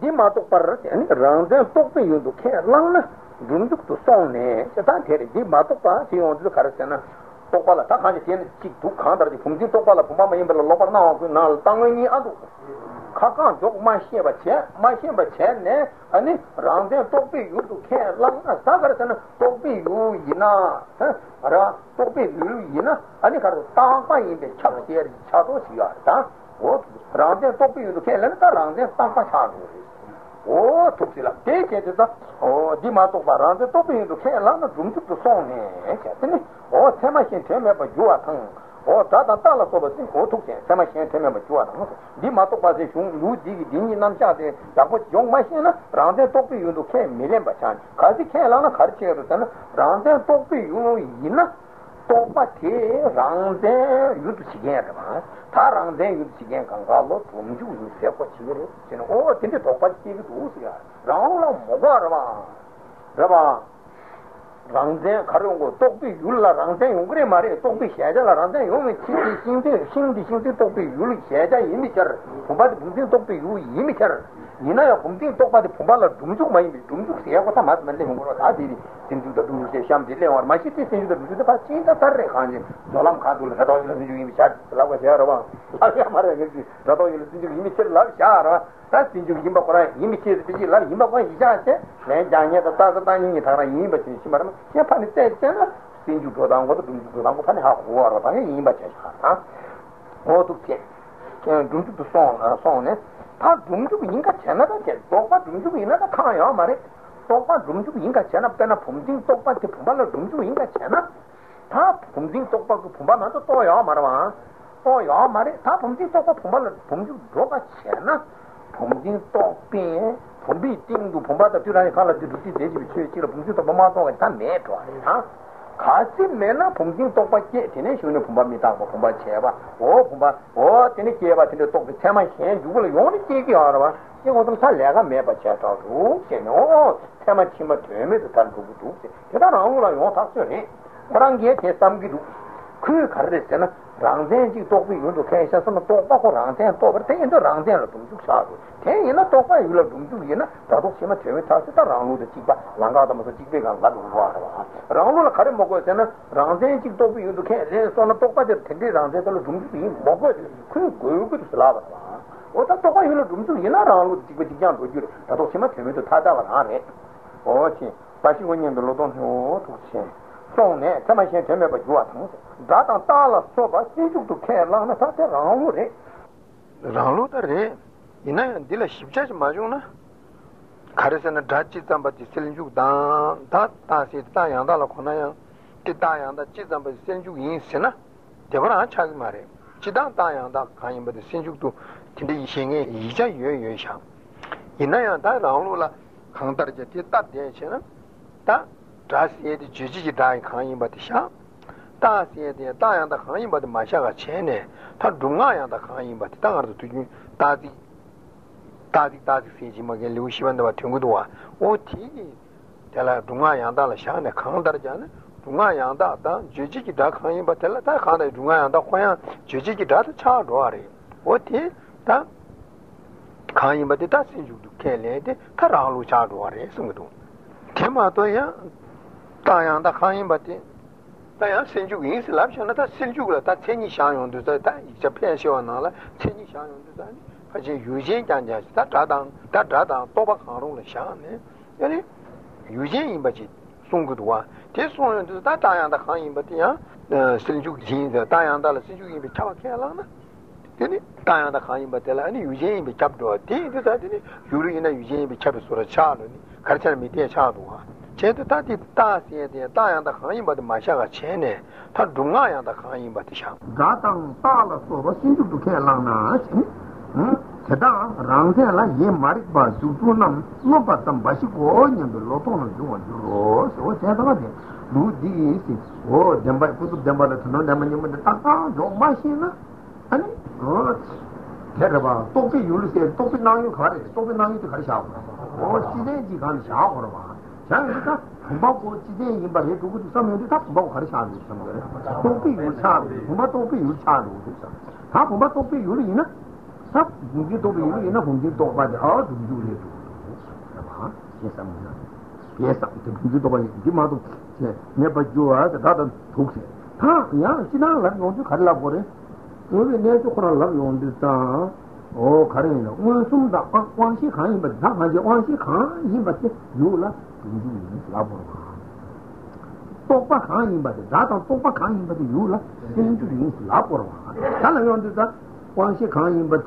di mato parra ani ranzen tokpe yundu ke langna gimdu to sone ta ther di mato pa si ondu karasena topala ta khaje tien chi du khandar di phumji topala phuma me bela lopar na nal tangni adu khaka jok ma she ba che ne ani ranzen tokpe yundu ke langna ta karasena tokpe yu ina ara tokpe yu ina ani kar ta pa inde chha che chha to siya ta o ranzen tokpe yundu ke lan ta ranzen ta pa chha ओ तुपसिला के केदा ओ दिमा तो बारांत तो पिंदु खेला न दुम तो सोने केतने ओ सेमा के टेमे ब जुआ थन ओ दादा ताला तो बस ओ तुके सेमा के टेमे ब जुआ न दिमा तो पासे सुन लु दी दिन नाम चाते दापो जोंग मासे न रांदे तो पिंदु खे मिले बचान काजी खेला न खर्च के तन रांदे तो पिंदु इन तो पाके रांदे युद्ध छिगे रमा 다랑된 유치견 강가로 동주 유세고 지그로 저는 오 근데 똑같이 이거 도스야 라오라 먹어라 라봐 랑데 가려운 거 똑비 율라 랑데 용그래 말이야 똑비 해야잖아 랑데 용이 신디 똑비 율 해야자 이미 저 본바도 본진 똑비 유 이미 저 니나야 본진 똑바도 본발라 동주 많이 동주 세고 다 맞는데 용으로 다 되니 진주도 동주에 샴딜레 와 마시티 진주도 무슨 다 진짜 다래 간지 돌람 가둘 해도는 이미 잘 라고 해야라봐 아야 말이야 저도 이제 진주 이미 잘 샤라 다 진주 김밥 거라 이미 치지 라 김밥 거야 이자한테 내 장에다 따뜻한 이 타라 이미 받지 심하면 야 판이 떼잖아 진주 도당 것도 진주 도당 거 판에 하고 와라 봐 이미 받지 아 어떻게 그냥 눈도 손에 다 눈도 인가 채나다 돼 똑바 눈도 인가 타요 말에 똑바 눈도 인가 채나 빼나 봄진 똑바 때 봄발로 눈도 인가 채나 다 봄진 똑바 그 봄바 나도 또요 말아 또요 말에 다 봄진 똑바 봄발로 봄주 도가 채나 봉진 똑빈 봉비 띵도 봉바다 뚜라니 칼라 뚜뚜띠 대집이 취했지라 봉진도 봉마동에 다 매도 아니야 같이 매나 봉진 똑밖에 되네 쉬우는 봉바입니다 봉바 채봐 오 봉바 오 되네 깨봐 되네 똑빈 채만 해 죽을 용이 깨기 알아봐 이거 좀 살려가 매봐 채다고 깨노 채만 치면 되면도 단고 두지 대단 아무나 용 닥쳐네 그랑게 대삼기도 그 가르랬잖아 랑젠지 똑비 이거 계산서는 똑바고 랑젠 똑버 때인도 랑젠을 좀 죽사고 걔는 똑바 이걸 좀 죽이나 다도 심한 죄에 타서다 랑로도 찍바 랑가다면서 찍대가 나도 좋아하더라 랑로를 가려 먹고 있잖아 랑젠지 똑비 이거 계산서는 똑바들 텐데 랑젠들로 좀 죽이 먹어 그 그것도 살아봐 어다 똑바 이걸 좀 죽이나 랑로도 찍고 찍장 도주로 다도 심한 죄에도 타다가 나네 어치 바시고님들로 돈호 도치 송네 참아신 되면봐 좋아서 다다 따라 소바 신죽도 캐라나 다다 라오레 라오르더레 이나 딜라 십자지 마주나 가르스나 다치 담바지 신죽다 다다시 다양다라 코나야 기타양다 지담바지 신죽 인세나 대바라 차기 말해 지다 다양다 가인바지 신죽도 근데 이생에 이자 여여샤 이나야 다 라오르라 강다르제 다 대체나 다 다시에디 주지지 다이 강인바티샤 다시에디 다양다 강인바티 마샤가 체네 다 룽아양다 강인바티 다가르도 두지 다디 세지마게 루시반다바 퉁구도와 오티 달라 룽아양다라 샤네 강다르잖아 룽아양다 다 주지지 다 강인바텔라 다 강다 룽아양다 고양 주지지 다도 차로아리 오티 다 강인바티 다 신주도 켈레데 타라로 차로아리 승도 테마도야 다양다 강인바티 다양 신주 인슬랍션다 신주글 다 체니 샤용도 다 이제 펜시원나라 체니 샤용도 다 하지 유진 간자스 다 다당 도박 강롱을 샤네 아니 유진이 바지 송구도와 대송은도 다 다양다 강인바티야 신주 진자 다양다라 신주이 비타케라나 되니 다양다 강인바텔라 아니 유진이 비잡도 되도 다니 유리나 유진이 비잡을 소라 차노니 가르쳐 밑에 차도와 제도 다디 다세데 다양다 강인바데 마샤가 체네 다 룽아양다 강인바데샤 다당 따라서 버신도 개랑나 응 제다 랑제라 예 마릭바 주투남 로바탐 바시고 년도 로토는 주원주로 소 제다가데 루디시 오 뎀바 부두 뎀바라 투노 뎀마님데 따까 조마시나 아니 로 제르바 똑비 율세 똑비 나유 가래 똑비 나유도 가르샤 오 시대지 가르샤 거라 자기가 공부하고 지대에 임발해 두고도 싸면도 다 공부하고 가르쳐 안 주시는 거예요. 똑비 유차로, 공부 똑비 유차로. 다 공부 똑비 유리는 Topa Khan, but Topa Khan, but you love to Lapur. Talayon did that once you can't, but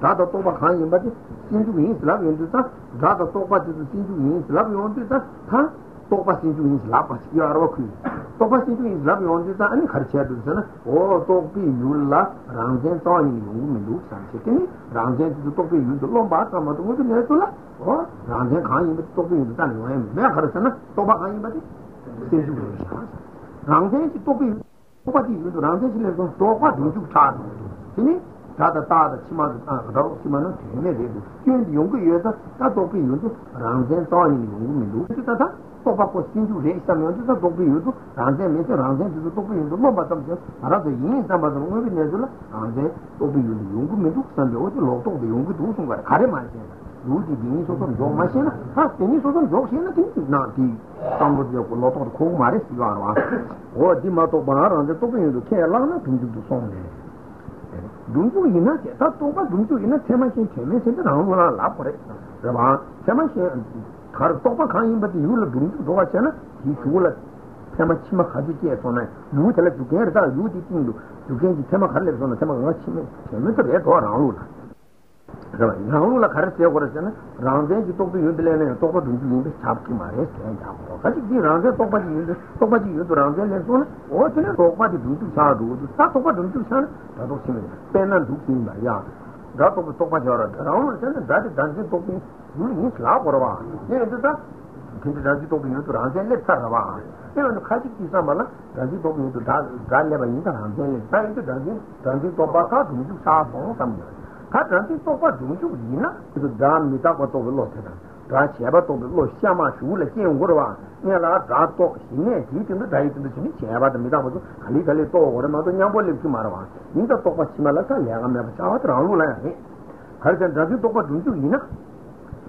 Dada Topa Khan, but seem to be his love into that. Dada Topa did seem to be his love on this. Huh? Topa seemed to his lap, you are okay. Topa seemed to his love on this and her chair to the Oh, Topi, you love Ranjan saw in room and looks and chicken. Ranjan to Topi, you the Lombard, some of the women there to love. Or Ranjan Khan, but Topi, you the Makarasana, Topa Khan, but Rangan to be nobody with Rangan to what you charge. Fini, Tata Tata, Chiman, Chimano, Chiman, Yungu, Yata, Tatopi, Rangan, Tony, Yungu, Tata, Topa was seen to raise some of the Topi, Rangan, Mr. Rangan to the Topi, and the Lobatam, another year, some of the women, Rangan, Topi, Yungu, Meduk, and the Lot of the Yungu, do some Karima. Rudy Beans or John Machina, half Dennis or Joshina, not the somebody of a lot of coal maris, or Dimato Bar on the top of the Kerala into the song. Don't you in a Tatoba, don't you in a Temashi chemist in the round when I laugh for it? Temashi and Kartopa kind, but you look into Dovachana, he will at Temachima Hadiki on a new telegraph that you did to gain the Temahales on the Temachim, Chemist or Aula. Now, la Carcia was an round day to talk to you, and talk about you the Chapki Mares and round the property you to round and so on. What can I talk about the Dutu Sadu to start over Dutu San? That was Pen and Dukin by Yard. That was Topajara. Around and that is dancing talking, doing his lap or a while. Yes, does it open you to round and let Sarava? Even the Kajik is Amala, does it open you to Daleva in the Hans and it's time to dance it to Baka to Safon somewhere. Ranting so far, do you dinner? It's a damn without what over lost. Rachabat of the Loshama, Shula, and Gurwa, Nella, Rato, Sine, eating the diet in the Chinichava, the Midabo, Aligalito, or another Yambo lived to Maravan. In the top of Shimalaka, Yamab Chavat, Ramula, eh? Hurricane Ranting Topa, do you dinner?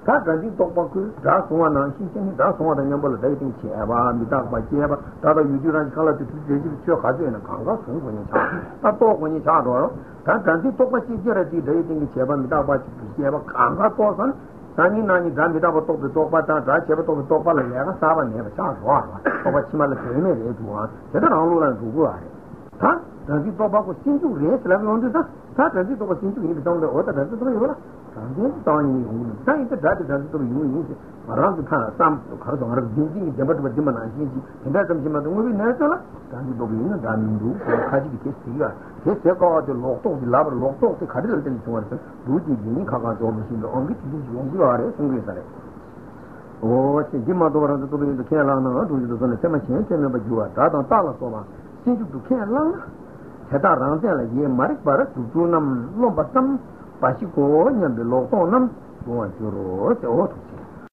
Cat Ranting Topa, that's one, and she can that's one of the Yambo dating Chiava, without my Chiava, Tata Ujuran color to teach your cousin and a Congress when you talk when you talk or. Tanti Topa Chirati dating Chevan without what you have a Kanga person, Sani Nani done without what the Topa, Chevat of the Topa, and Yavasava never charged one, or what Chimalakim is one, Chetan Alulan to go. Tanti Topa was seen to raise level on the dust. Tanti Topa seemed to give down the water as the river. Tanti Tony, Tanti the Dati does to you around the car, some cars are using the Jebat with Jimana, and that's some Jimadu movie natural. Tanti Dobina, Damin Ru, Kaji Kistia. Yes, they call the Lotto, the Lava Lotto, the Cadil Tennis, Rudy Ginikaka's office in the only you are a single. Oh, the Jimadora to the Kerala, to the Semachin, but you are Tata Talasova. Since you to Kerala, Heta Rantel, Ye Marik Barat, to Tunam, Lombatam, Pashiko, and the Lottonam, go on to Rose, or to